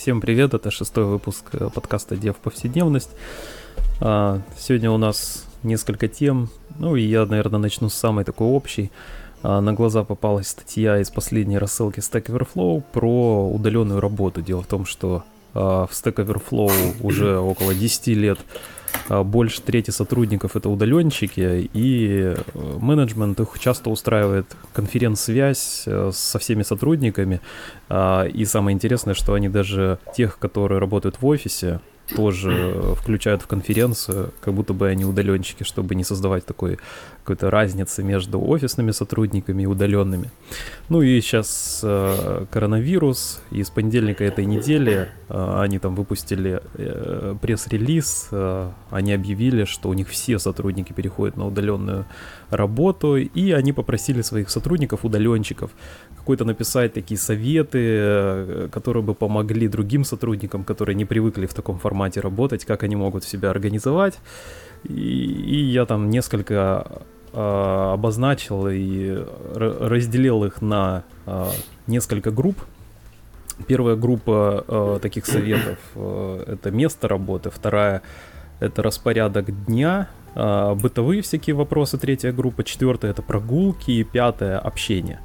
Всем привет, это 6-й выпуск подкаста «Дев повседневность». Сегодня у нас несколько тем, ну и я, наверное, начну с самой такой общей. На глаза попалась статья из последней рассылки Stack Overflow про удаленную работу. Дело в том, что в Stack Overflow уже около 10 лет больше трети сотрудников — это удаленщики, и менеджмент их часто устраивает конференц-связь со всеми сотрудниками. И самое интересное, что они даже тех, которые работают в офисе, тоже включают в конференцию, как будто бы они удаленщики, чтобы не создавать такой какой-то разницы между офисными сотрудниками и удаленными. Ну и сейчас коронавирус, и с понедельника этой недели они там выпустили пресс-релиз, они объявили, что у них все сотрудники переходят на удаленную работу, и они попросили своих сотрудников, удаленщиков, какой-то написать такие советы, которые бы помогли другим сотрудникам, которые не привыкли в таком формате работать, как они могут себя организовать. И я там несколько обозначил и разделил их на несколько групп. Первая группа таких советов это место работы, вторая это распорядок дня, бытовые всякие вопросы, третья группа, четвертая это прогулки и пятая общение.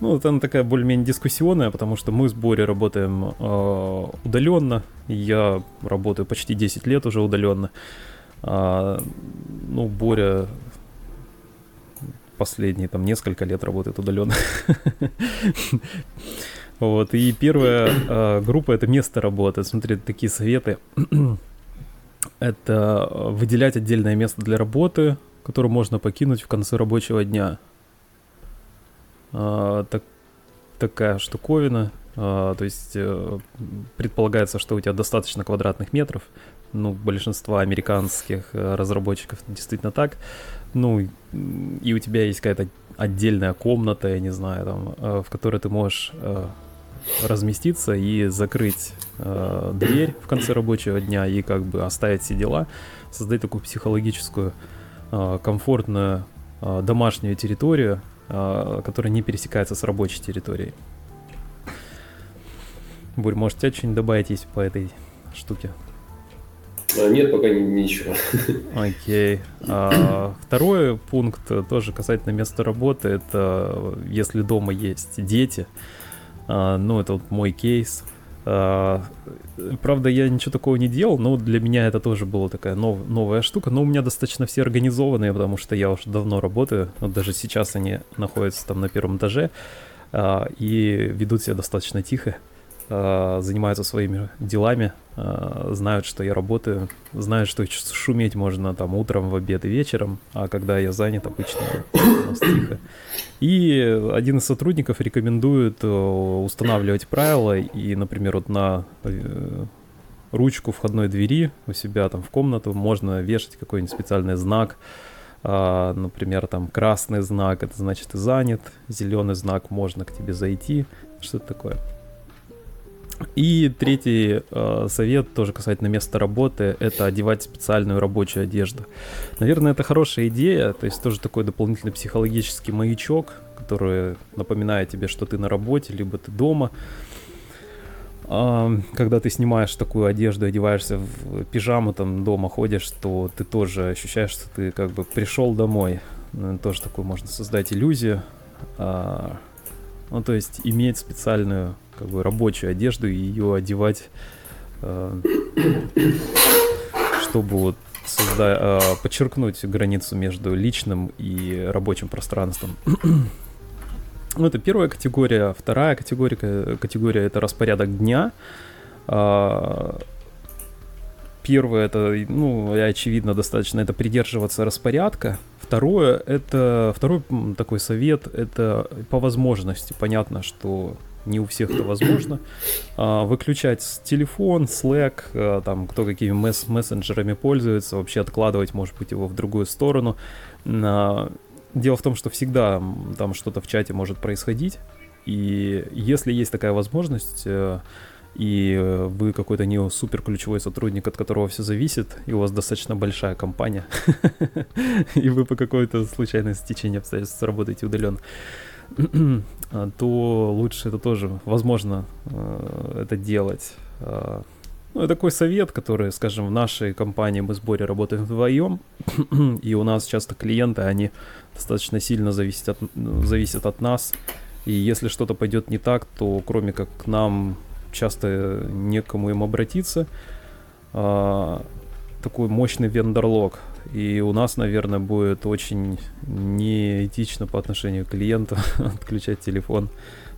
Ну, вот она такая более-менее дискуссионная, потому что мы с Борей работаем удаленно. Я работаю почти 10 лет уже удаленно. Ну, Боря последние там несколько лет работает удаленно. Вот, и первая группа — это место работы. Смотри, такие советы. Это выделять отдельное место для работы, которое можно покинуть в конце рабочего дня. Такая штуковина, то есть предполагается, что у тебя достаточно квадратных метров. Ну, большинство американских разработчиков действительно так. Ну, и у тебя есть какая-то отдельная комната, я не знаю, там, в которой ты можешь разместиться и закрыть дверь в конце рабочего дня и как бы оставить все дела, создать такую психологическую, комфортную, домашнюю территорию, которая не пересекается с рабочей территорией. Бурь, может, тебя что-нибудь добавить есть по этой штуке? Нет, пока ничего. Окей. Второй пункт тоже касательно места работы. Это если дома есть дети. Ну, это вот мой кейс. Правда, я ничего такого не делал, но для меня это тоже была такая новая штука. Но у меня достаточно все организованные, потому что я уже давно работаю. Вот даже сейчас они находятся там на первом этаже и ведут себя достаточно тихо, занимаются своими делами, знают, что я работаю, знают, что шуметь можно там утром, в обед и вечером, а когда я занят, обычно у нас тихо. И один из сотрудников рекомендует устанавливать правила и, например, вот на ручку входной двери у себя там в комнату можно вешать какой-нибудь специальный знак, например, там красный знак, это значит ты занят, зеленый знак, можно к тебе зайти, что-то такое. И третий совет, тоже касательно места работы, это одевать специальную рабочую одежду. Наверное, это хорошая идея, то есть тоже такой дополнительный психологический маячок, который напоминает тебе, что ты на работе, либо ты дома. Когда ты снимаешь такую одежду, одеваешься в пижаму, там дома ходишь, то ты тоже ощущаешь, что ты как бы пришел домой. Тоже такую можно создать иллюзию. Ну, то есть иметь специальную как бы рабочую одежду и ее одевать, чтобы вот подчеркнуть границу между личным и рабочим пространством. Ну, это первая категория. Вторая категория это распорядок дня. Первое это, ну, очевидно, достаточно это придерживаться распорядка. Второе это второй такой совет это по возможности. Понятно, что не у всех это возможно. Выключать телефон, Slack, там, кто какими мессенджерами пользуется, вообще откладывать, может быть, его в другую сторону. Дело в том, что всегда там что-то в чате может происходить, и если есть такая возможность, и вы какой-то не супер ключевой сотрудник, от которого все зависит, и у вас достаточно большая компания, и вы по какой-то случайной стечению обстоятельств работаете удаленно, то лучше это тоже, возможно, это делать. Ну, это такой совет, который, скажем, в нашей компании мы с Борей работаем вдвоем, и у нас часто клиенты, они достаточно сильно зависят от нас, и если что-то пойдет не так, то кроме как к нам часто некому им обратиться. Такой мощный вендорлог. И у нас, наверное, будет очень неэтично по отношению к клиенту отключать телефон,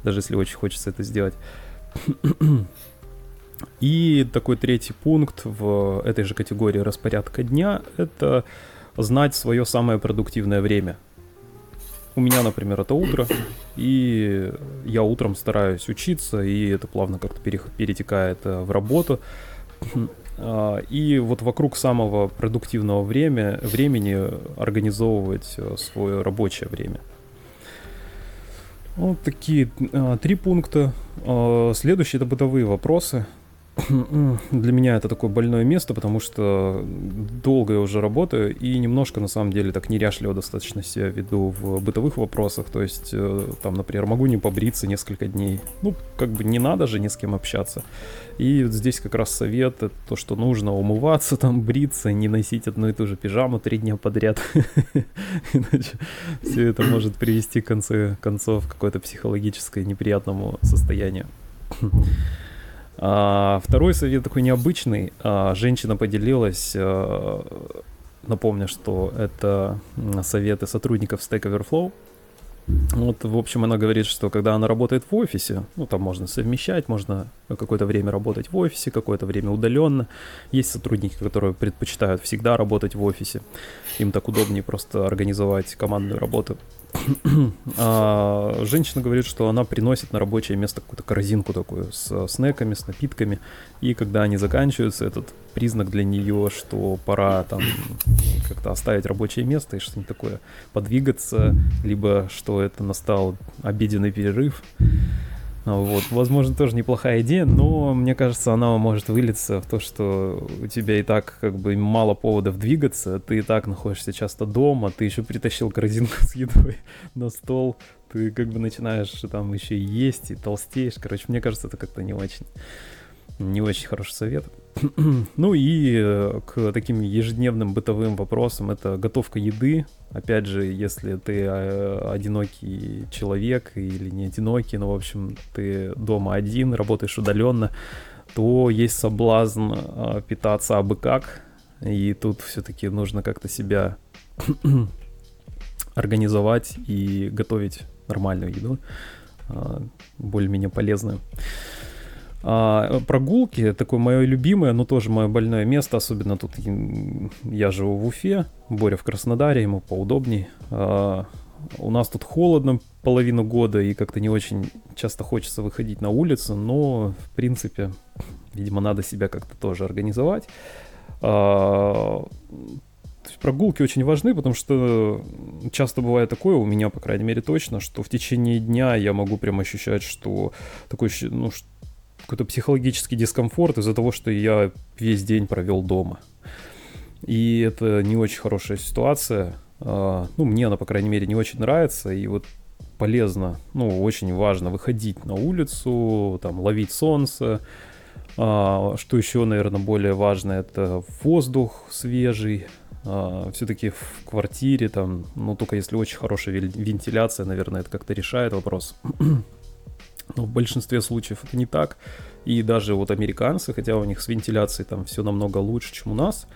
даже если очень хочется это сделать. И такой третий пункт в этой же категории распорядка дня – это знать свое самое продуктивное время. У меня, например, это утро, и я утром стараюсь учиться, и это плавно как-то перетекает в работу. И вот вокруг самого продуктивного времени организовывать свое рабочее время. Вот такие три пункта. Следующий — это бытовые вопросы. Для меня это такое больное место, потому что долго я уже работаю и немножко, на самом деле, так неряшливо достаточно себя веду в бытовых вопросах. То есть, там, например, могу не побриться несколько дней. Ну, как бы не надо же ни с кем общаться. И вот здесь как раз совет, то, что нужно умываться, там, бриться, не носить одну и ту же пижаму 3 дня подряд. Иначе все это может привести, в конце концов, к какой-то психологической неприятному состоянию. Второй совет такой необычный. Женщина поделилась, напомню, что это советы сотрудников Stack Overflow. Вот, в общем, она говорит, что когда она работает в офисе, ну, там можно совмещать, можно какое-то время работать в офисе, какое-то время удаленно. Есть сотрудники, которые предпочитают всегда работать в офисе. Им так удобнее просто организовать командную работу. Женщина говорит, что она приносит на рабочее место какую-то корзинку такую с снеками, с напитками, и когда они заканчиваются, этот признак для нее, что пора там как-то оставить рабочее место и что-нибудь такое подвигаться, либо что это настал обеденный перерыв. Вот, возможно, тоже неплохая идея, но мне кажется, она может вылиться в то, что у тебя и так как бы мало поводов двигаться, ты и так находишься часто дома, ты еще притащил корзинку с едой на стол, ты как бы начинаешь там еще и есть, и толстеешь. Короче, мне кажется, это как-то не очень хороший совет. Ну и к таким ежедневным бытовым вопросам это готовка еды. Опять же, если ты одинокий человек или не одинокий, ну, в общем, ты дома один, работаешь удаленно, то есть соблазн питаться абы как. И тут все-таки нужно как-то себя организовать и готовить нормальную еду, более-менее полезную. Прогулки, такое мое любимое, но тоже мое больное место, особенно тут я живу в Уфе, Боря в Краснодаре, ему поудобней. У нас тут холодно половину года и как-то не очень часто хочется выходить на улицу, но в принципе, видимо, надо себя как-то тоже организовать. Прогулки очень важны, потому что часто бывает такое, у меня, по крайней мере, точно, что в течение дня я могу прям ощущать, что такое, ну, что какой-то психологический дискомфорт из-за того, что я весь день провел дома. И это не очень хорошая ситуация. Ну, мне она, по крайней мере, не очень нравится. И вот полезно, ну, очень важно выходить на улицу, там, ловить солнце. Что еще, наверное, более важно, это воздух свежий. Все-таки в квартире, там, ну, только если очень хорошая вентиляция, наверное, это как-то решает вопрос. Но в большинстве случаев это не так. И даже вот американцы, хотя у них с вентиляцией там все намного лучше, чем у нас,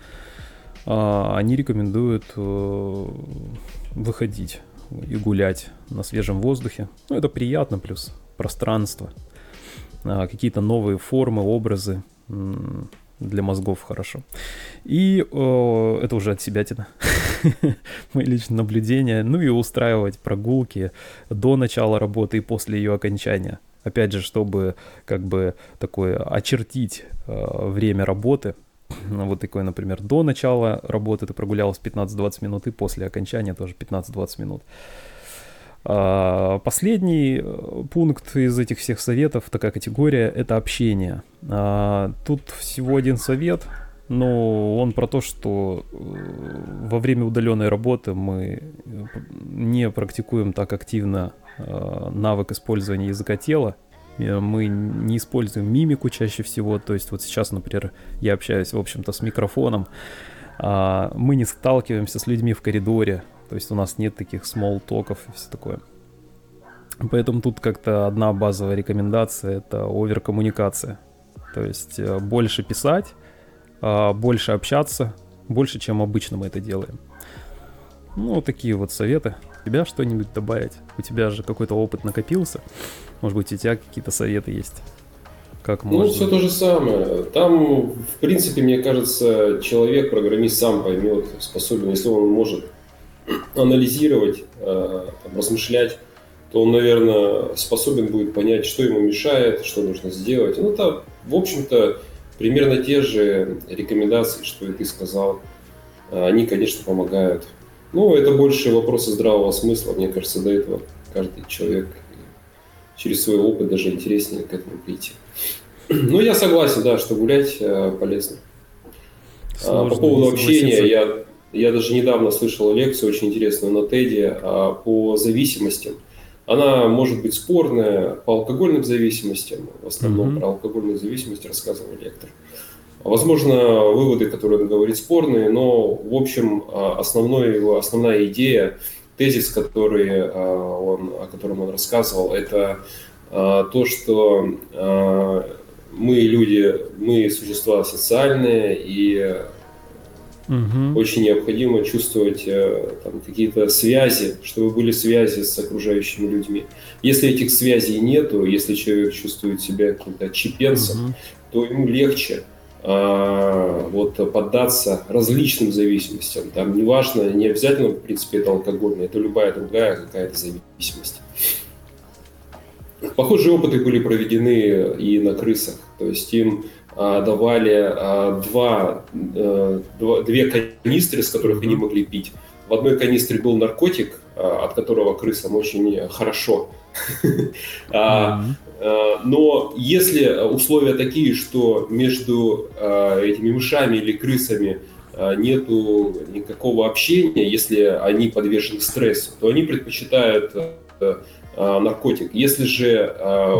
они рекомендуют выходить и гулять на свежем воздухе. Ну, это приятно, плюс пространство, какие-то новые формы, образы. Для мозгов хорошо. И это уже от себятина. Мои личные наблюдения. Ну и устраивать прогулки до начала работы и после ее окончания. Опять же, чтобы как бы такое очертить время работы. Вот такое, например, до начала работы ты прогулялась 15-20 минут и после окончания тоже 15-20 минут. Последний пункт из этих всех советов, такая категория, это общение. Тут всего один совет, но он про то, что во время удаленной работы мы не практикуем так активно навык использования языка тела, мы не используем мимику чаще всего, то есть вот сейчас, например, я общаюсь, в общем-то, с микрофоном, мы не сталкиваемся с людьми в коридоре, то есть у нас нет таких смолтоков и все такое. Поэтому тут как-то одна базовая рекомендация — это оверкоммуникация. То есть больше писать, больше общаться, больше, чем обычно мы это делаем. Ну, такие вот советы. У тебя что-нибудь добавить? У тебя же какой-то опыт накопился. Может быть, у тебя какие-то советы есть? Как можно? Ну, все то же самое. Там, в принципе, мне кажется, человек, программист, сам поймет, способен, если он может анализировать, размышлять, то он, наверное, способен будет понять, что ему мешает, что нужно сделать. Ну, там, в общем-то, примерно те же рекомендации, что и ты сказал, они, конечно, помогают. Ну, это больше вопросы здравого смысла. Мне кажется, до этого каждый человек через свой опыт даже интереснее к этому прийти. Ну, я согласен, да, что гулять полезно. Сложно, по поводу общения, я даже недавно слышал лекцию очень интересную на TED по зависимостям. Она может быть спорная по алкогольным зависимостям. В основном про алкогольную зависимость рассказывал лектор. Возможно, выводы, которые он говорит, спорные, но, в общем, основная идея, тезис, о котором он рассказывал, это то, что мы люди, мы существа социальные, и очень необходимо чувствовать там какие-то связи, чтобы были связи с окружающими людьми. Если этих связей нету, если человек чувствует себя каким-то чипенцем, то ему легче поддаться различным зависимостям. Там неважно, не обязательно, в принципе, это алкогольная, это любая другая какая-то зависимость. Похожие опыты были проведены и на крысах, то есть им давали две канистры, с которых они могли пить. В одной канистре был наркотик, от которого крысам очень хорошо. Но если условия такие, что между этими мышами или крысами нету никакого общения, если они подвержены стрессу, то они предпочитают наркотик. Если же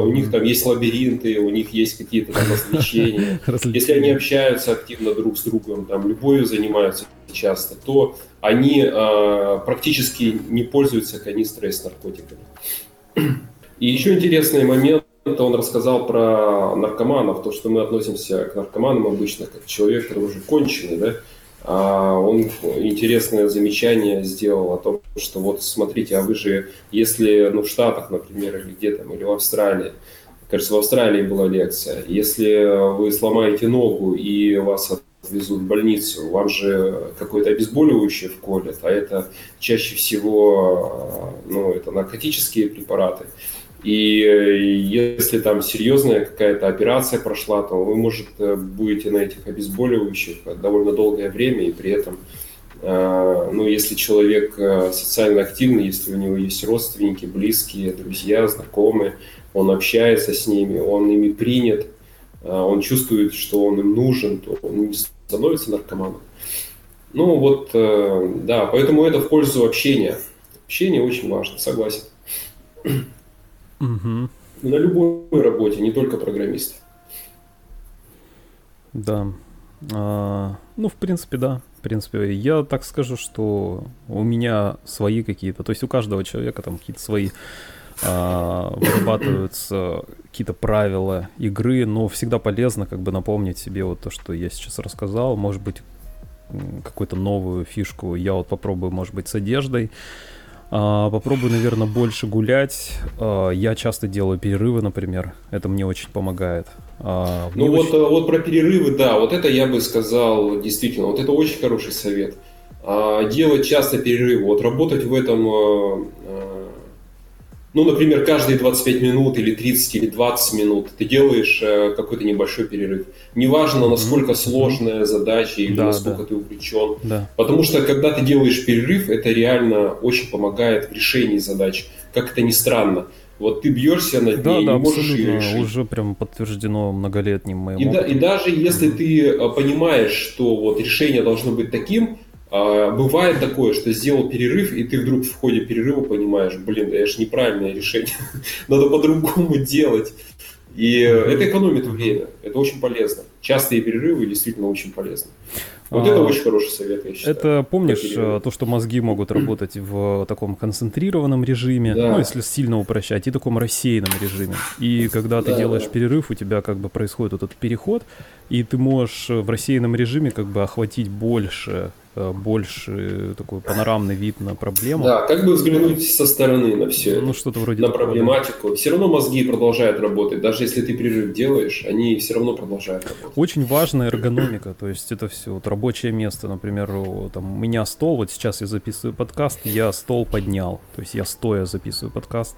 у них там есть лабиринты, у них есть какие-то там развлечения, если они общаются активно друг с другом, там любовью занимаются часто, то они практически не пользуются канистрой с наркотиками. И еще интересный момент, он рассказал про наркоманов, то, что мы относимся к наркоманам обычно как человек, который уже конченый, да? Он интересное замечание сделал о том, что вот смотрите, а вы же, если в Штатах, например, или где там, или в Австралии, кажется, в Австралии была лекция, если вы сломаете ногу и вас отвезут в больницу, вам же какое-то обезболивающее вколят, а это чаще всего, это наркотические препараты. И если там серьезная какая-то операция прошла, то вы, может, будете на этих обезболивающих довольно долгое время, и при этом, если человек социально активный, если у него есть родственники, близкие, друзья, знакомые, он общается с ними, он ими принят, он чувствует, что он им нужен, то он не становится наркоманом. Да, поэтому это в пользу общения. Общение очень важно, согласен. Угу. На любой работе, не только программист. Да. В принципе, да. В принципе, я так скажу, что у меня свои какие-то, то есть у каждого человека там какие-то свои вырабатываются какие-то правила игры, но всегда полезно как бы напомнить себе вот то, что я сейчас рассказал. Может быть, какую-то новую фишку я попробую, может быть, с одеждой. Попробую, наверное, больше гулять. Я часто делаю перерывы, например. Это мне очень помогает. Про перерывы, да, вот это я бы сказал, действительно, вот это очень хороший совет. Делать часто перерывы, вот работать в этом, например, каждые 25 минут или 30 или 20 минут ты делаешь какой-то небольшой перерыв. Неважно, насколько сложная задача или насколько ты увлечен. Да. Потому что, когда ты делаешь перерыв, это реально очень помогает в решении задач. Как это ни странно. Вот ты бьешься над ней, не можешь ее решить. Уже прям подтверждено многолетним моим опытом. И даже если ты понимаешь, что вот решение должно быть таким, бывает такое, что сделал перерыв, и ты вдруг в ходе перерыва понимаешь, блин, это же неправильное решение, надо по-другому делать. И это экономит время, это очень полезно. Частые перерывы действительно очень полезны. Вот это очень хороший совет, я считаю. Это, помнишь, то, что мозги могут работать в таком концентрированном режиме, да. Ну, если сильно упрощать, и таком рассеянном режиме. И когда ты делаешь перерыв, у тебя как бы происходит вот этот переход, и ты можешь в рассеянном режиме как бы охватить больше такой панорамный вид на проблему. Да, как бы взглянуть со стороны на все это, что-то вроде на проблематику. Да. Все равно мозги продолжают работать, даже если ты перерыв делаешь, они все равно продолжают работать. Очень важна эргономика, то есть это все вот рабочее место, например, там, у меня стол, вот сейчас я записываю подкаст, я стол поднял, то есть я стоя записываю подкаст.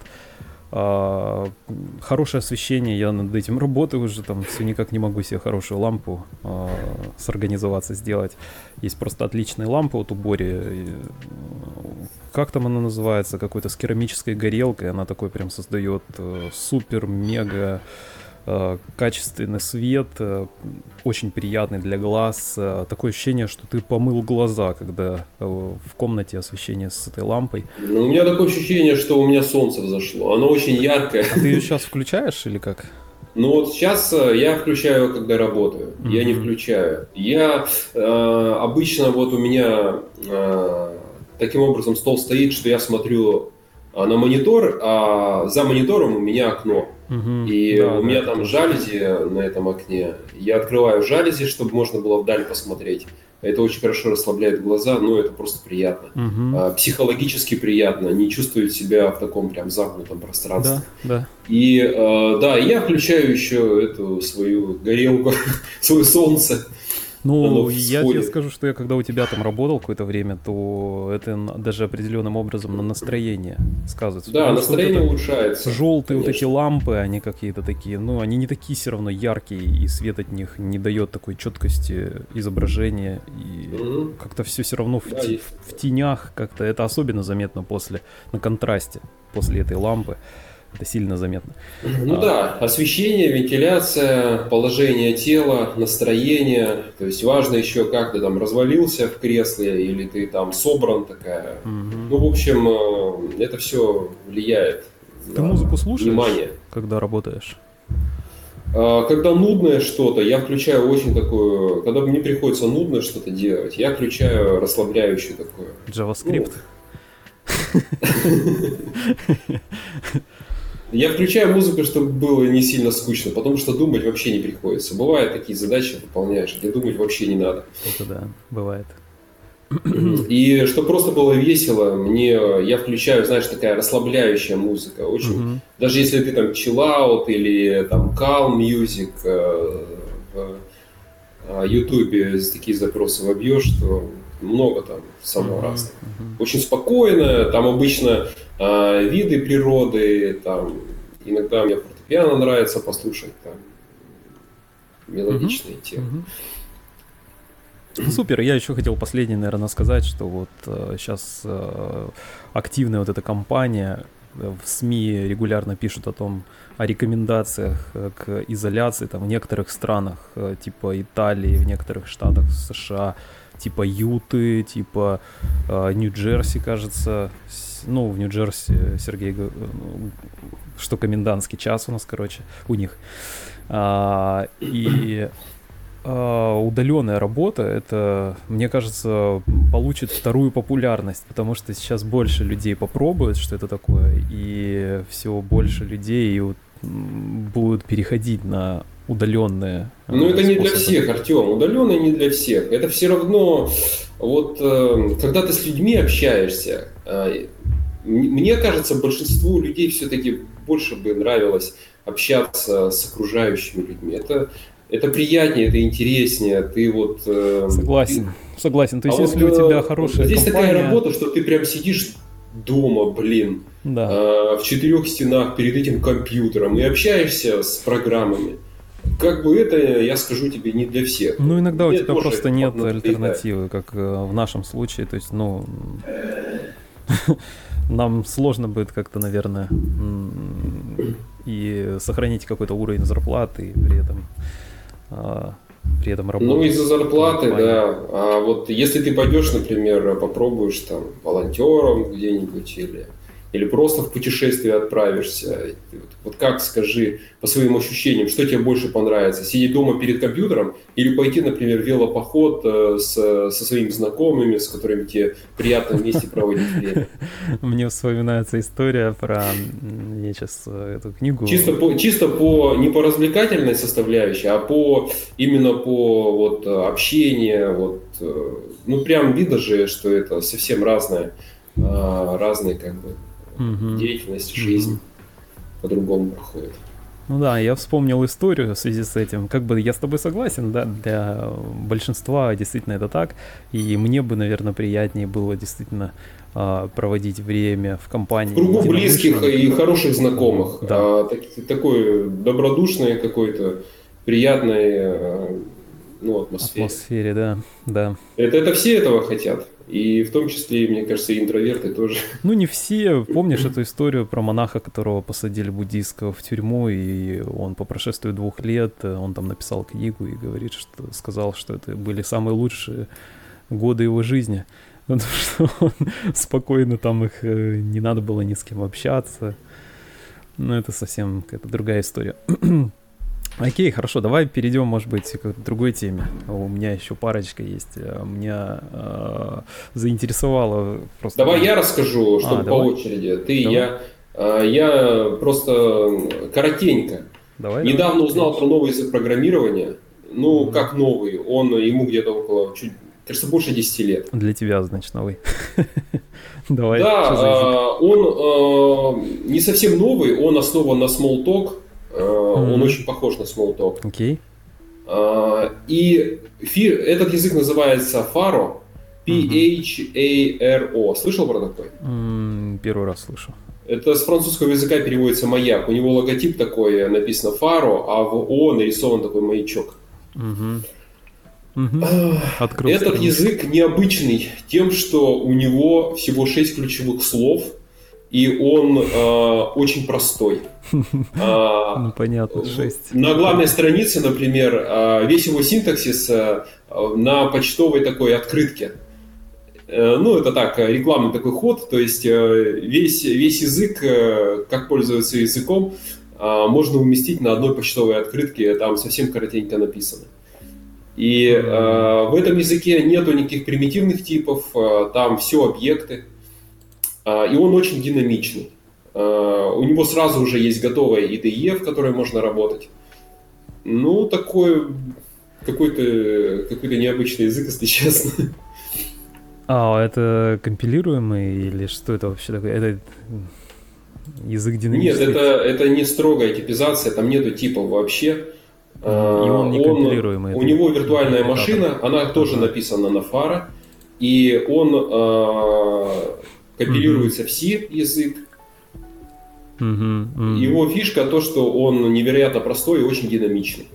Хорошее освещение, я над этим работаю уже, там все никак не могу себе хорошую лампу сорганизоваться, сделать. Есть просто отличные лампы вот у Бори, как там она называется, какой-то с керамической горелкой, она такой прям создает супер-мега качественный свет, очень приятный для глаз. Такое ощущение, что ты помыл глаза, когда в комнате освещение с этой лампой. Ну, у меня такое ощущение, что у меня солнце взошло. Оно очень яркое. А ты ее сейчас включаешь или как? Ну вот сейчас я включаю, когда работаю. Mm-hmm. Я не включаю. Я обычно вот у меня таким образом стол стоит, что я смотрю на монитор, а за монитором у меня окно. Угу, и да, у меня там жалюзи на этом окне. Я открываю жалюзи, чтобы можно было вдаль посмотреть. Это очень хорошо расслабляет глаза, но это просто приятно. Угу. Психологически приятно, не чувствовать себя в таком прям замкнутом пространстве. Да, да. И да, я включаю еще эту свою горелку, свое солнце. Ну, я тебе скажу, что я когда у тебя там работал какое-то время, то это даже определенным образом на настроение сказывается. Да, настроение улучшается. Желтые вот эти лампы, они какие-то такие, ну, они не такие все равно яркие, и свет от них не дает такой четкости изображения, и как-то все равно в тенях как-то, это особенно заметно после, на контрасте, после этой лампы. Это сильно заметно. Ну да, освещение, вентиляция, положение тела, настроение. То есть важно еще, как ты там развалился в кресле или ты там собран такая. Угу. Ну, в общем, это все влияет. Ты музыку слушаешь, внимание, когда работаешь? Когда нудное что-то, я включаю очень такую... Когда мне приходится нудное что-то делать, я включаю расслабляющую такую. JavaScript? Я включаю музыку, чтобы было не сильно скучно, потому что думать вообще не приходится. Бывают такие задачи, выполняешь, где думать вообще не надо. Это да, бывает. И чтобы просто было весело, я включаю, знаешь, такая расслабляющая музыка. Очень, даже если ты там chill-out или там calm music в Ютубе, такие запросы вобьешь, то... Много там самого разного. Очень спокойно, там обычно виды природы, там иногда мне фортепиано нравится послушать, там мелодичные темы. Супер, я еще хотел последнее, наверное, сказать, что вот сейчас активная вот эта кампания, в СМИ регулярно пишут о рекомендациях к изоляции там в некоторых странах, типа Италии, в некоторых штатах США, типа Юты, типа Нью-Джерси, кажется. Ну, в Нью-Джерси, Сергей, что комендантский час у нас, короче, у них. Удаленная работа, это, мне кажется, получит вторую популярность, потому что сейчас больше людей попробуют, что это такое, и все больше людей будут переходить на удаленные. Ну, это не для всех, Артем. Удаленное не для всех. Это все равно, вот когда ты с людьми общаешься, мне кажется, большинству людей все-таки больше бы нравилось общаться с окружающими людьми. Это приятнее, это интереснее, ты вот... Согласен. То есть, если у тебя хорошая здесь компания... такая работа, что ты прям сидишь дома, в четырех стенах перед этим компьютером и общаешься с программами. Как бы это, я скажу тебе, не для всех. Ну, иногда у тебя просто нет альтернативы, как в нашем случае. То есть, ну... Нам сложно будет как-то, наверное, и сохранить какой-то уровень зарплаты, при этом работать. Ну, из-за зарплаты, да. А вот если ты пойдешь, например, попробуешь там волонтером где-нибудь или просто в путешествие отправишься, вот как, скажи, по своим ощущениям, что тебе больше понравится? Сидеть дома перед компьютером или пойти, например, в велопоход со своими знакомыми, с которыми тебе приятно вместе проводить время? Мне вспоминается история про... Я сейчас эту книгу... Чисто по не по развлекательной составляющей, а по именно по вот общению. Вот, ну, прям видно же, что это совсем разные как бы деятельность, жизнь по-другому проходит. Ну да, я вспомнил историю в связи с этим. Как бы я с тобой согласен, да, для большинства действительно это так. И мне бы, наверное, приятнее было действительно проводить время в компании. В кругу близких и хороших знакомых. Да. Такой добродушной какой-то, приятной атмосфере. Атмосфере, да. Это все этого хотят. И в том числе, мне кажется, и интроверты тоже. Ну, не все. Помнишь эту историю про монаха, которого посадили буддийского в тюрьму, и он по прошествии 2 лет, он там написал книгу и говорит, сказал, что это были самые лучшие годы его жизни. Потому что он спокойно там их не надо было ни с кем общаться. Но это совсем какая-то другая история. Окей, хорошо, давай перейдем, может быть, к другой теме. У меня еще парочка есть. Меня заинтересовало просто... Давай я расскажу, чтобы по очереди. Ты, давай. Я. Я просто коротенько. Недавно узнал про новый язык программирования. Ну, как новый. Ему где-то около, кажется, больше 10 лет. Для тебя, значит, новый. Давай. Да, он не совсем новый, он основан на Smalltalk. Он очень похож на Smalltalk. Okay. И этот язык называется Pharo. Pharo. Слышал про такой? Первый раз слышал. Это с французского языка переводится «маяк». У него логотип такой, написано Pharo, а в О нарисован такой маячок. Этот язык необычный тем, что у него всего 6 ключевых слов. И он очень простой. Ну, понятно, 6. На главной странице, например, весь его синтаксис на почтовой такой открытке. Ну, это так, рекламный такой ход. То есть весь язык, как пользоваться языком, можно уместить на одной почтовой открытке. Там совсем коротенько написано. И в этом языке нету никаких примитивных типов. Там все объекты. И он очень динамичный. У него сразу уже есть готовая IDE, в которой можно работать. Ну, такой какой-то необычный язык, если честно. А это компилируемый или что это вообще такое? Это язык динамический? Нет, это не строгая типизация, там нету типов вообще. И он не компилируемый. У него виртуальная машина, она тоже написана на Pharo, и он... Компилируется в C язык. Его фишка то, что он невероятно простой и очень динамичный.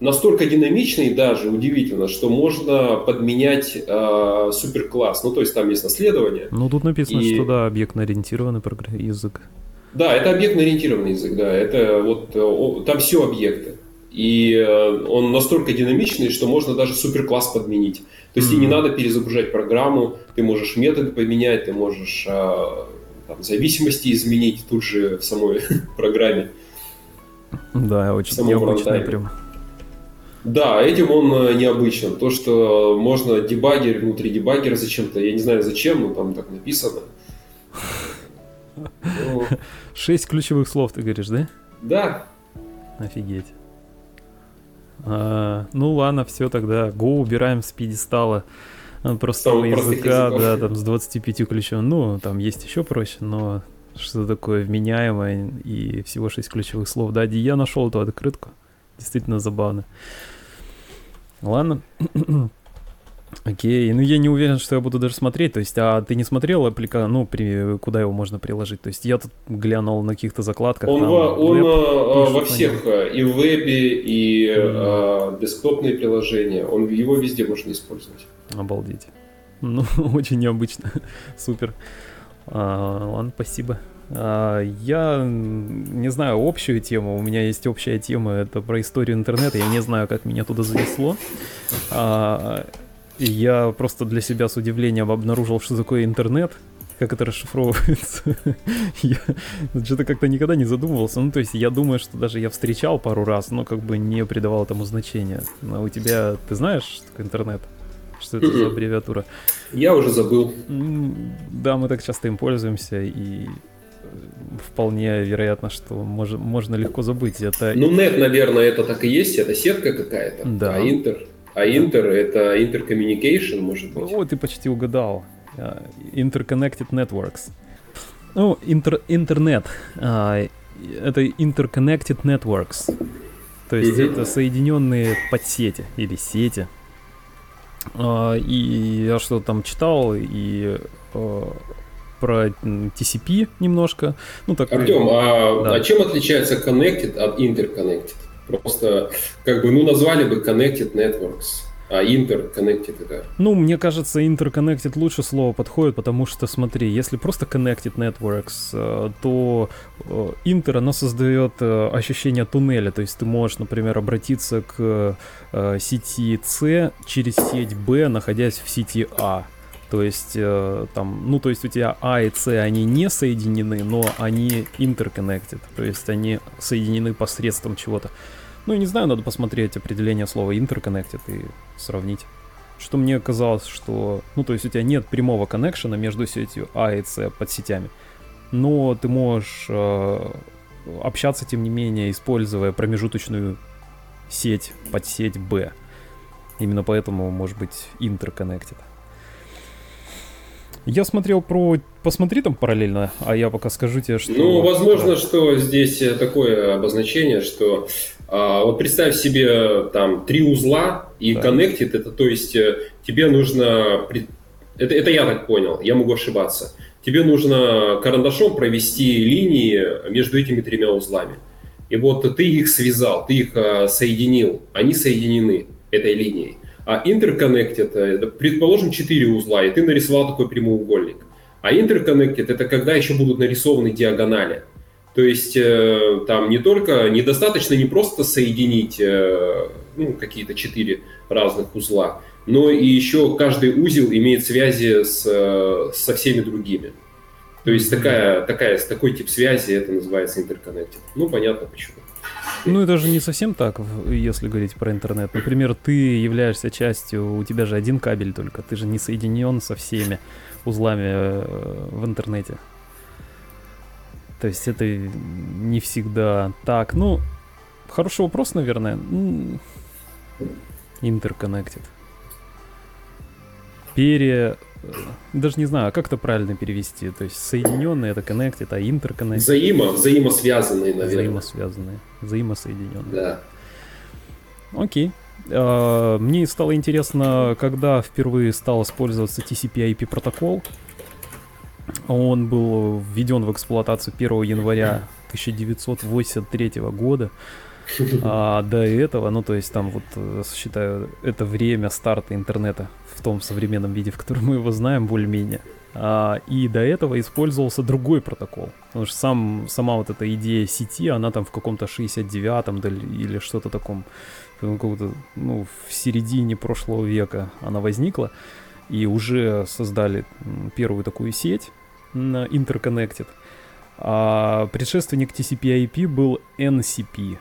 Настолько динамичный даже, удивительно, что можно подменять суперкласс. Ну, то есть там есть наследование. Ну, тут написано, что да, объектно-ориентированный язык. Да, это объектно-ориентированный язык, да. Это вот там все объекты. И он настолько динамичный, что можно даже суперкласс подменить. То есть тебе не надо перезагружать программу, ты можешь методы поменять, ты можешь зависимости изменить тут же в самой программе. Да, очень необычно прям. Да, этим он необычен. То, что можно дебаггер, внутри дебаггера зачем-то, я не знаю зачем, но там так написано. 6 ключевых слов, ты говоришь, да? Да. Офигеть. Ну ладно, все тогда. Go убираем с пьедестала простого языка, да, там с 25 ключом. Ну, там есть еще проще, но что такое вменяемое и всего 6 ключевых слов. Да, я нашел эту открытку. Действительно забавно. Ладно. Окей, ну я не уверен, что я буду даже смотреть, то есть, а ты не смотрел куда его можно приложить, то есть я тут глянул на каких-то закладках. Он во всех, и в вебе, и десктопные приложения, его везде можно использовать. Обалдеть, ну очень необычно, супер, ладно, спасибо. Я не знаю общую тему, у меня есть общая тема, это про историю интернета, я не знаю, как меня туда занесло. Я просто для себя с удивлением обнаружил, что такое интернет, как это расшифровывается. Я что-то как-то никогда не задумывался. Ну, то есть я думаю, что даже я встречал пару раз, но как бы не придавал этому значения. Но у тебя, ты знаешь, что такое интернет? Что это за аббревиатура? Я уже забыл. Да, мы так часто им пользуемся, и вполне вероятно, что можно легко забыть. Это... Ну, нет, наверное, это так и есть, это сетка какая-то, да. а интер это intercommunication, может быть. О, ты почти угадал. Interconnected Networks. Ну, интернет. Это Interconnected Networks. То есть это соединенные подсети или сети. И я что-то там читал, и про TCP немножко. Ну, так... Артем, а чем отличается Connected от Interconnected? Просто как бы, ну, назвали бы Connected Networks. А Interconnected это? Ну, мне кажется, Interconnected лучше слово подходит, потому что, смотри, если просто Connected Networks, то Inter, оно создает ощущение туннеля, то есть ты можешь, например, обратиться к сети С через сеть Б, находясь в сети А. То есть, там, ну, то есть у тебя А и С, они не соединены, но они Interconnected, то есть они соединены посредством чего-то. Ну, не знаю, надо посмотреть определение слова interconnected и сравнить. Что мне казалось, что... Ну, то есть у тебя нет прямого коннекшена между сетью А и С подсетями. Но ты можешь общаться, тем не менее, используя промежуточную сеть, подсеть Б. Именно поэтому, может быть, interconnected. Я смотрел про... Посмотри там параллельно, а я пока скажу тебе, что... Ну, возможно, что здесь такое обозначение, что... Вот представь себе там три узла и connected, это то есть тебе нужно... Это я так понял, я могу ошибаться. Тебе нужно карандашом провести линии между этими тремя узлами. И вот ты их связал, ты их соединил, они соединены этой линией. А interconnected, предположим, 4 узла, и ты нарисовал такой прямоугольник. А interconnected, это когда еще будут нарисованы диагонали. То есть там не только, недостаточно не просто соединить какие-то 4 разных узла, но и еще каждый узел имеет связи со всеми другими. То есть такой тип связи, это называется interconnected. Ну, понятно почему. Ну, это же не совсем так, если говорить про интернет. Например, ты являешься частью, у тебя же один кабель только, ты же не соединен со всеми узлами в интернете. То есть это не всегда так. Ну, хороший вопрос, наверное. Interconnected. Даже не знаю, как это правильно перевести. То есть соединенные — это connected, а interconnected... Взаимосвязанные, наверное. Взаимосвязанные, взаимосоединенные. Да. Окей. Мне стало интересно, когда впервые стал использоваться TCP/IP протокол. Он был введен в эксплуатацию 1 января 1983 года. А до этого, ну то есть там вот, считаю, это время старта интернета в том современном виде, в котором мы его знаем, более-менее. И до этого использовался другой протокол. Потому что сама вот эта идея сети, она там в каком-то 69-м или что-то таком, ну, в середине прошлого века она возникла. И уже создали первую такую сеть Interconnected. А предшественник TCP/IP был NCP.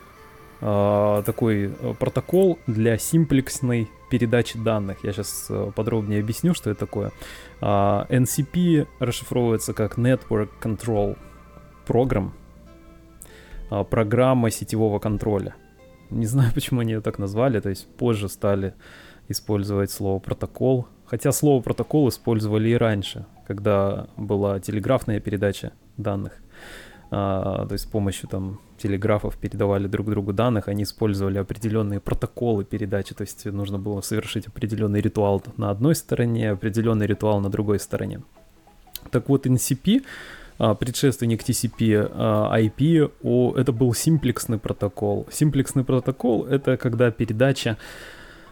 Такой протокол для симплексной передачи данных. Я сейчас подробнее объясню, что это такое. NCP расшифровывается как Network Control Program. Программа сетевого контроля. Не знаю, почему они ее так назвали. То есть позже стали использовать слово протокол. Хотя слово протокол использовали и раньше, когда была телеграфная передача данных. То есть с помощью там телеграфов передавали друг другу данных, они использовали определенные протоколы передачи, то есть нужно было совершить определенный ритуал на одной стороне, определенный ритуал на другой стороне. Так вот, NCP, предшественник TCP/IP, это был симплексный протокол. Симплексный протокол — это когда передача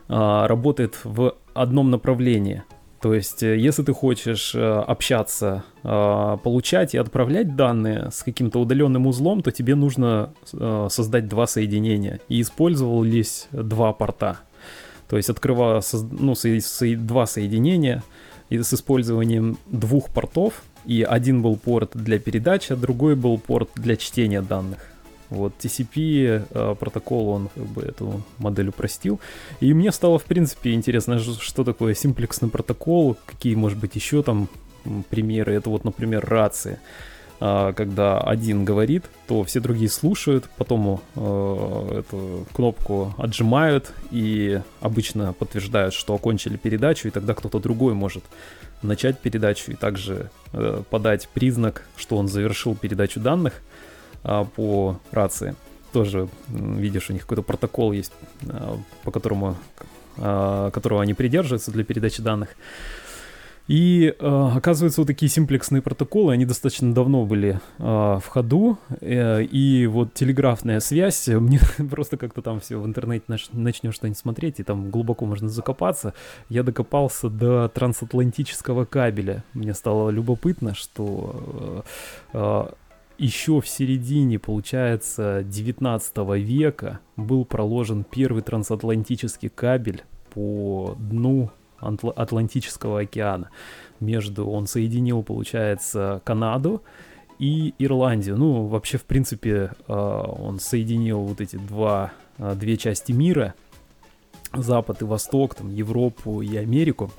работает в одном направлении. То есть, если ты хочешь общаться, получать и отправлять данные с каким-то удаленным узлом, то тебе нужно создать два соединения. И использовались два порта. То есть, открывая два соединения с использованием двух портов. И один был порт для передачи, а другой был порт для чтения данных. Вот TCP протокол, он как бы эту модель упростил. И мне стало, в принципе, интересно, что такое симплексный протокол, какие, может быть, еще там примеры. Это вот, например, рации. Когда один говорит, то все другие слушают, потом эту кнопку отжимают и обычно подтверждают, что окончили передачу, и тогда кто-то другой может начать передачу и также подать признак, что он завершил передачу данных по рации. Тоже, видишь, у них какой-то протокол есть, по которому, которого они придерживаются для передачи данных. И оказывается, вот такие симплексные протоколы, они достаточно давно были в ходу, и вот телеграфная связь, мне просто как-то там все в интернете начнешь что-нибудь смотреть, и там глубоко можно закопаться. Я докопался до трансатлантического кабеля. Мне стало любопытно, что еще в середине, получается, 19 века был проложен первый трансатлантический кабель по дну Атлантического океана. Он соединил, получается, Канаду и Ирландию. Ну, вообще, в принципе, он соединил вот эти две части мира, Запад и Восток, там, Европу и Америку.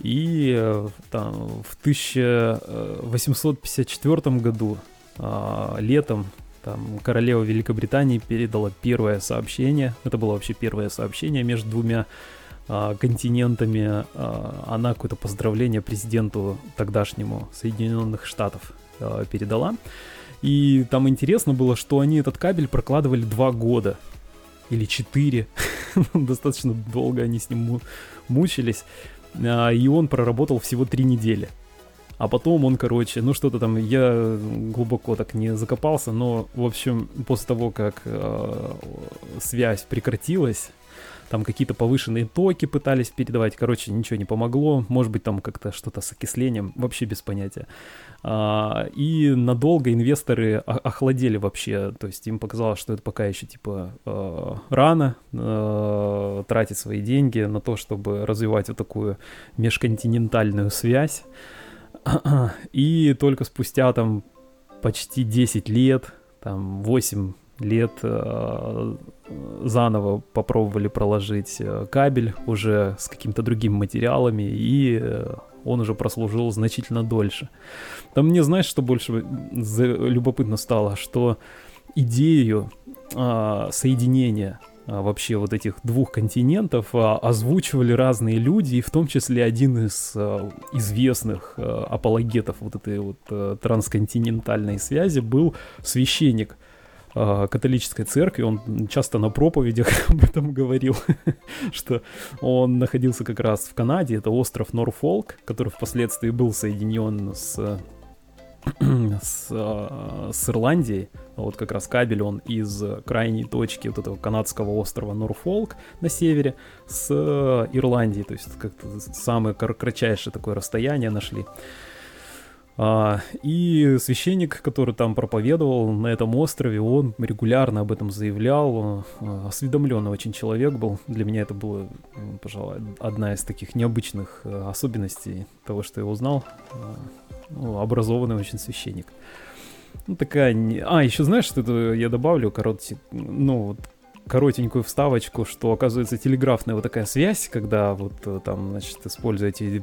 И там, в 1854 году, летом, там, королева Великобритании передала первое сообщение. Это было вообще первое сообщение между двумя континентами. Она какое-то поздравление президенту тогдашнему Соединенных Штатов передала. И там интересно было, что они этот кабель прокладывали 2 года или 4. Достаточно долго они с ним мучились. И он проработал всего 3 недели. А потом он, что-то там, я глубоко так не закопался, но, в общем, после того, как связь прекратилась, там какие-то повышенные токи пытались передавать, ничего не помогло, может быть, там как-то что-то с окислением, вообще без понятия. И надолго инвесторы охладели вообще, то есть им показалось, что это пока еще рано тратить свои деньги на то, чтобы развивать вот такую межконтинентальную связь. И только спустя там почти 10 лет, там 8 лет заново попробовали проложить кабель уже с какими-то другими материалами, и он уже прослужил значительно дольше. Там мне, знаешь, что больше любопытно стало, что идею соединения вообще вот этих двух континентов озвучивали разные люди, и в том числе один из известных апологетов вот этой вот трансконтинентальной связи был священник католической церкви. Он часто на проповедях об этом говорил, что он находился как раз в Канаде, это остров Норфолк, который впоследствии был соединен с Ирландией. Вот как раз кабель, он из крайней точки вот этого канадского острова Норфолк на севере с Ирландией, то есть как-то самое кратчайшее такое расстояние нашли. И священник, который там проповедовал на этом острове, он регулярно об этом заявлял, осведомленный очень человек был. Для меня это было, пожалуй, одна из таких необычных особенностей того, что я узнал. Образованный очень священник. Еще знаешь, что это я добавлю, коротенькую вставочку, что, оказывается, телеграфная вот такая связь, когда вот там,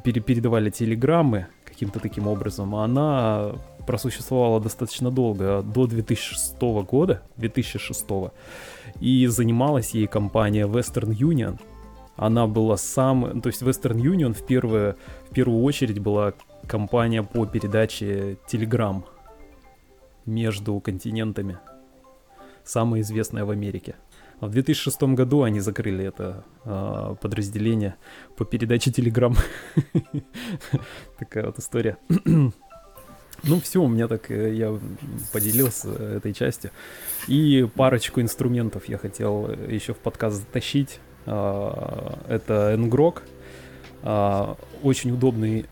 передавали телеграммы каким-то таким образом, она просуществовала достаточно долго, до 2006 года, и занималась ей компания Western Union. Она была Western Union в первую очередь была компания по передаче телеграмм между континентами, самая известная в Америке. В 2006 году они закрыли это подразделение по передаче телеграмм. Такая вот история. Ну все, у меня я поделился этой частью. И парочку инструментов я хотел еще в подкаст затащить. Это Ngrok. Очень удобный,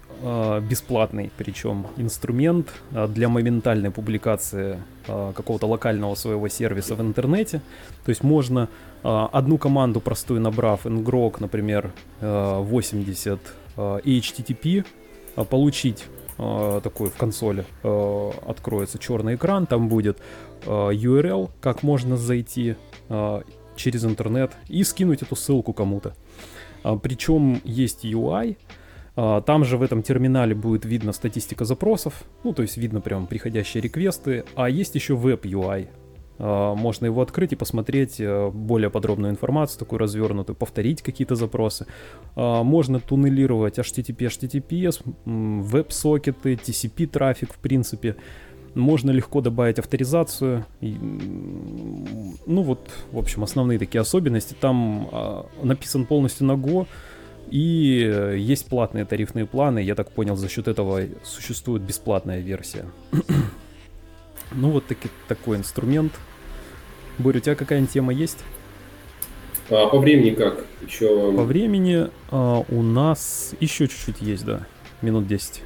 бесплатный причем инструмент для моментальной публикации какого-то локального своего сервиса в интернете. То есть можно одну команду простую, набрав Ngrok, например, 80 HTTP, получить такой в консоли, откроется черный экран, там будет URL, как можно зайти через интернет и скинуть эту ссылку кому-то. Причем есть UI, там же в этом терминале будет видно статистика запросов, ну то есть видно прям приходящие реквесты, а есть еще веб UI. Можно его открыть и посмотреть более подробную информацию, такую развернутую, повторить какие-то запросы. Можно туннелировать HTTP, HTTPS, веб-сокеты, TCP-трафик, в принципе. Можно легко добавить авторизацию. Ну вот, в общем, основные такие особенности. Там написан полностью на Go. И есть платные тарифные планы. Я так понял, за счет этого существует бесплатная версия. Ну вот такой инструмент. Боря, у тебя какая-нибудь тема есть? По времени как? Еще... По времени у нас еще чуть-чуть есть, да. Минут 10.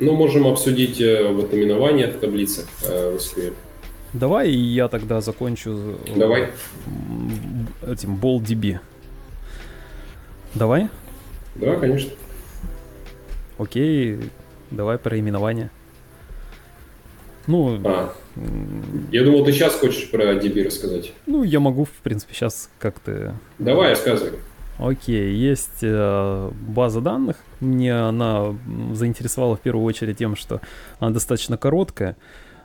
Ну, можем обсудить вот именование в таблицах в SQL. Давай я тогда закончу. Давай. Этим BoltDB. Давай? Да, конечно. Окей, давай про именование. Ну, я думал, ты сейчас хочешь про DB рассказать. Ну, я могу, в принципе, сейчас как-то... Давай, рассказывай. Окей, есть база данных. Мне она заинтересовала в первую очередь тем, что она достаточно короткая.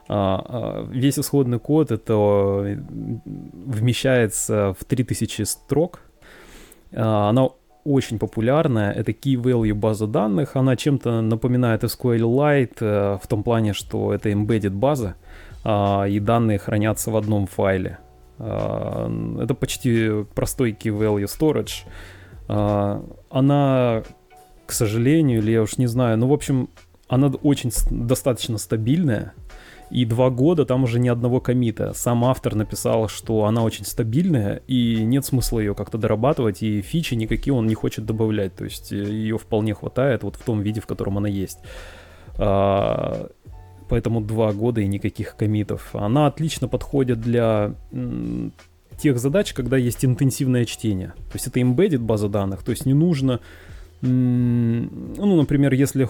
Весь исходный код это вмещается в 3000 строк. Она очень популярная, это key-value база данных, она чем-то напоминает SQLite в том плане, что это embedded база, и данные хранятся в одном файле. Это почти простой key-value storage. Она, к сожалению, или я уж не знаю, ну в общем, она очень достаточно стабильная, и 2 года там уже ни одного коммита. Сам автор написал, что она очень стабильная, и нет смысла ее как-то дорабатывать, и фичи никакие он не хочет добавлять. То есть ее вполне хватает вот в том виде, в котором она есть. Поэтому 2 года и никаких коммитов. Она отлично подходит для тех задач, когда есть интенсивное чтение. То есть это embedded база данных, то есть не нужно... Ну, например, если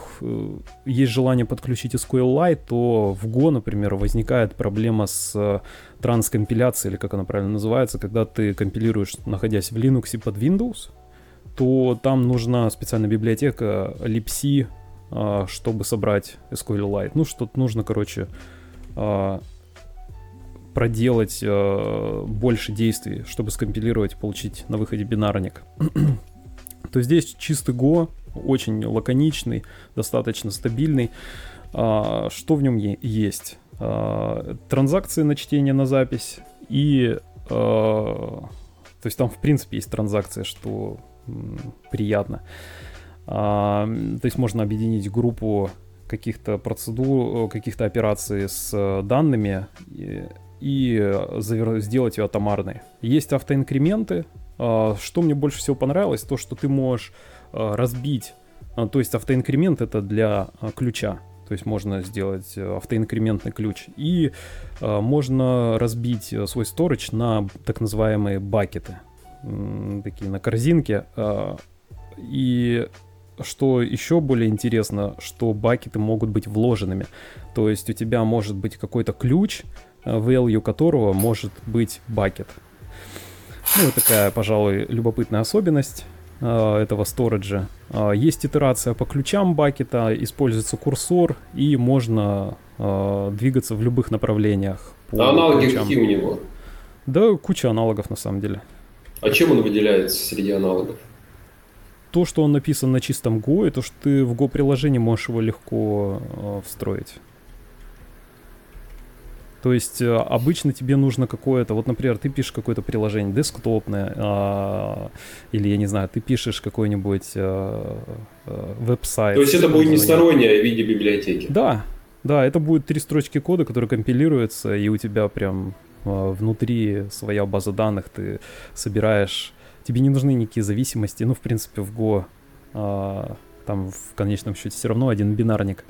есть желание подключить SQLite, то в Go, например, возникает проблема с транскомпиляцией, или как она правильно называется, когда ты компилируешь, находясь в Linux под Windows, то там нужна специальная библиотека libc, чтобы собрать SQLite. Ну, что-то нужно, короче, проделать больше действий, чтобы скомпилировать и получить на выходе бинарник. То здесь чистый Go, очень лаконичный, достаточно стабильный. Что в нем есть? Транзакции на чтение, на запись. И, то есть там в принципе есть транзакции, что приятно. То есть можно объединить группу каких-то процедур, каких-то операций с данными и сделать ее атомарной. Есть автоинкременты. Что мне больше всего понравилось, то, что ты можешь разбить, то есть автоинкремент это для ключа, то есть можно сделать автоинкрементный ключ, и можно разбить свой storage на так называемые бакеты, такие на корзинки, и что еще более интересно, что бакеты могут быть вложенными, то есть у тебя может быть какой-то ключ, value которого может быть бакет. Ну, вот такая, пожалуй, любопытная особенность этого сториджа. Есть итерация по ключам бакета, используется курсор, и можно двигаться в любых направлениях. А аналоги какие у него? Да, куча аналогов на самом деле. А чем он выделяется среди аналогов? То, что он написан на чистом Go, и то, что ты в Go-приложении можешь его легко встроить. То есть обычно тебе нужно какое-то, вот, например, ты пишешь какое-то приложение десктопное, или, я не знаю, ты пишешь какой-нибудь веб-сайт. То есть это будет не сторонняя в виде библиотеки? Да, да, это будет 3 строчки кода, которые компилируются, и у тебя прям внутри своя база данных, ты собираешь, тебе не нужны никакие зависимости, ну, в принципе, в Go Там в конечном счете все равно один бинарник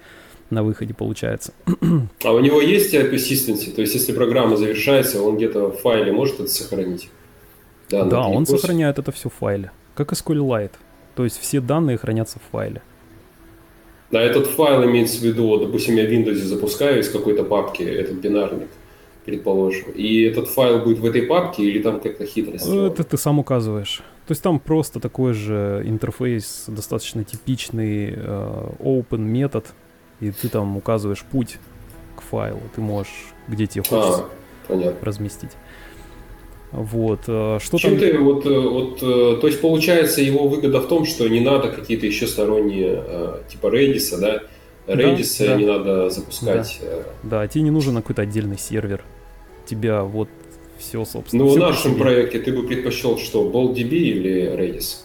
на выходе получается. А у него есть persistence? То есть, если программа завершается, он где-то в файле может это сохранить? Данные, да, он сохраняет это все в файле. Как SQLite. То есть, все данные хранятся в файле. Да, этот файл имеется в виду, допустим, я в Windows запускаю из какой-то папки этот бинарник, предположим, и этот файл будет в этой папке или там как-то хитрость? Это ты сам указываешь. То есть там просто такой же интерфейс, достаточно типичный open метод, и ты там указываешь путь к файлу, ты можешь, где тебе хочется, разместить. Вот. Что чем там... ты, то есть получается его выгода в том, что не надо какие-то еще сторонние, типа Redis, да? Redis да, не да. надо запускать. Да. Да, тебе не нужен какой-то отдельный сервер. Тебя вот все, собственно. Ну, в нашем проекте ты бы предпочел что, BoltDB или Redis?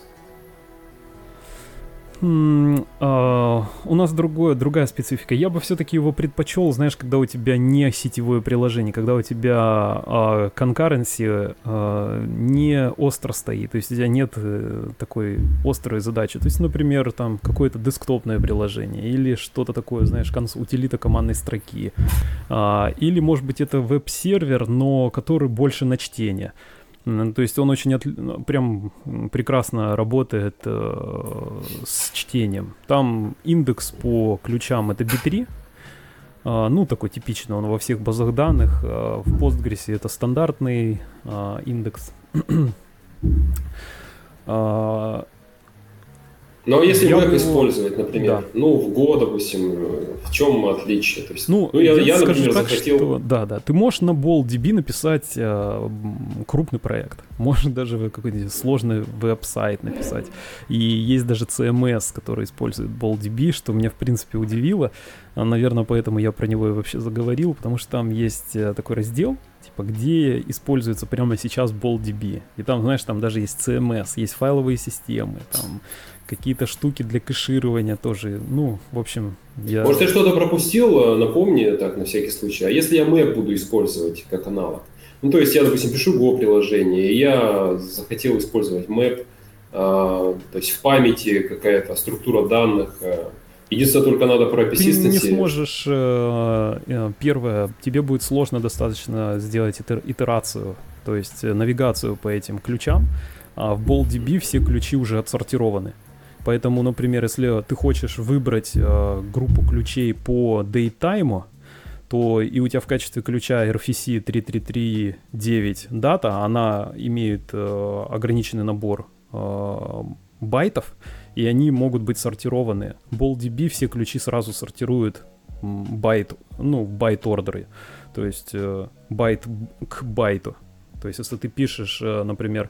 У нас другая специфика. Я бы все-таки его предпочел, знаешь, когда у тебя не сетевое приложение, когда у тебя concurrency не остро стоит, то есть у тебя нет такой острой задачи. То есть, например, там какое-то десктопное приложение или что-то такое, знаешь, утилита командной строки. Или, может быть, это веб-сервер, но который больше на чтение. То есть он очень прям прекрасно работает с чтением. Там индекс по ключам это B3. Ну, такой типичный, он во всех базах данных. В Postgres это стандартный индекс. Но если веб использовать, например, да. ну, в Go, допустим, в чем отличие? То есть, я например, так, захотел... Что, да, ты можешь на BoltDB написать крупный проект. Можешь даже какой-то сложный веб-сайт написать. И есть даже CMS, который использует BoltDB, что меня, в принципе, удивило. Наверное, поэтому я про него и вообще заговорил, потому что там есть такой раздел, типа, где используется прямо сейчас BoltDB. И там, знаешь, там даже есть CMS, есть файловые системы, там какие-то штуки для кэширования тоже. Ну, в общем, я... Может, я что-то пропустил, напомни так, на всякий случай. А если я мэп буду использовать как аналог? Ну, то есть я, допустим, пишу Go-приложение, и я захотел использовать мэп, то есть в памяти какая-то структура данных... Единственное, только надо про persistence. Ты не сможешь, первое, тебе будет сложно достаточно сделать итерацию, то есть навигацию по этим ключам, а в BoltDB все ключи уже отсортированы. Поэтому, например, если ты хочешь выбрать группу ключей по date-тайму, то и у тебя в качестве ключа RFC 3339 дата, она имеет ограниченный набор байтов, и они могут быть сортированы. BoltDB все ключи сразу сортирует байт-ордеры, то есть байт к байту. То есть если ты пишешь, например,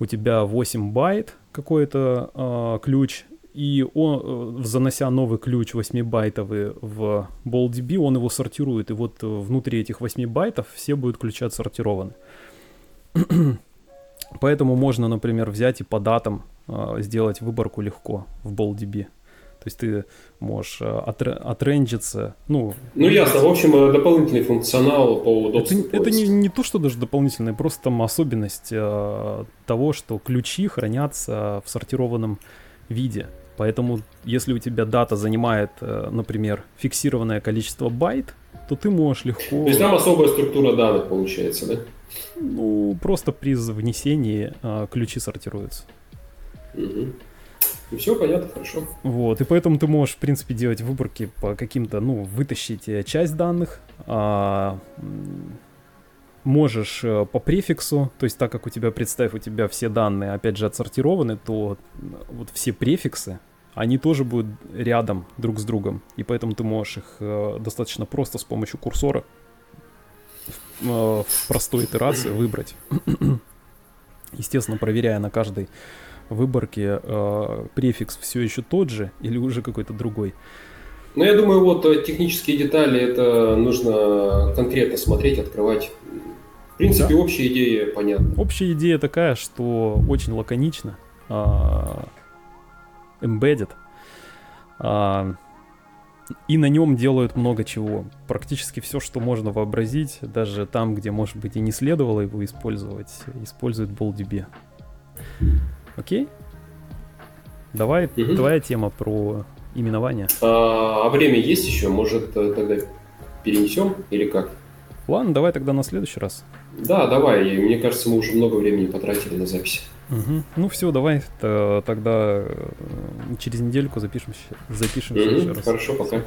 у тебя 8 байт какой-то ключ, и он, занося новый ключ 8-байтовый в BoltDB, он его сортирует, и вот внутри этих 8 байтов все будут ключи отсортированы. Поэтому можно, например, взять и по датам сделать выборку легко в BoltDB. То есть ты можешь отренджиться. Ну ясно, в общем, дополнительный функционал по удобству. Это не то, что даже дополнительное, просто там особенность того, что ключи хранятся в сортированном виде. Поэтому если у тебя дата занимает, например, фиксированное количество байт, то ты можешь легко... То есть там особая структура данных получается, да? Ну, просто при внесении ключи сортируются. Угу. И все понятно, хорошо. Вот, и поэтому ты можешь, в принципе, делать выборки по каким-то, вытащить часть данных, можешь по префиксу, то есть так как у тебя все данные, опять же, отсортированы, то вот все префиксы, они тоже будут рядом друг с другом, и поэтому ты можешь их достаточно просто с помощью курсора в простой итерации выбрать. Естественно, проверяя на каждой выборке, префикс все еще тот же или уже какой-то другой. Ну, я думаю, технические детали, это нужно конкретно смотреть, открывать. В принципе, да. Общая идея понятна. Общая идея такая, что очень лаконично. Embedded. И на нем делают много чего. Практически все, что можно вообразить, даже там, где, может быть, и не следовало его использовать, используют BoltDB. Окей? Давай, твоя тема про именование. А время есть еще? Может, тогда перенесем или как? Ладно, давай тогда на следующий раз. Да, давай. Мне кажется, мы уже много времени потратили на запись. Угу. Ну все, давай тогда через недельку запишемся еще раз. Хорошо, пока.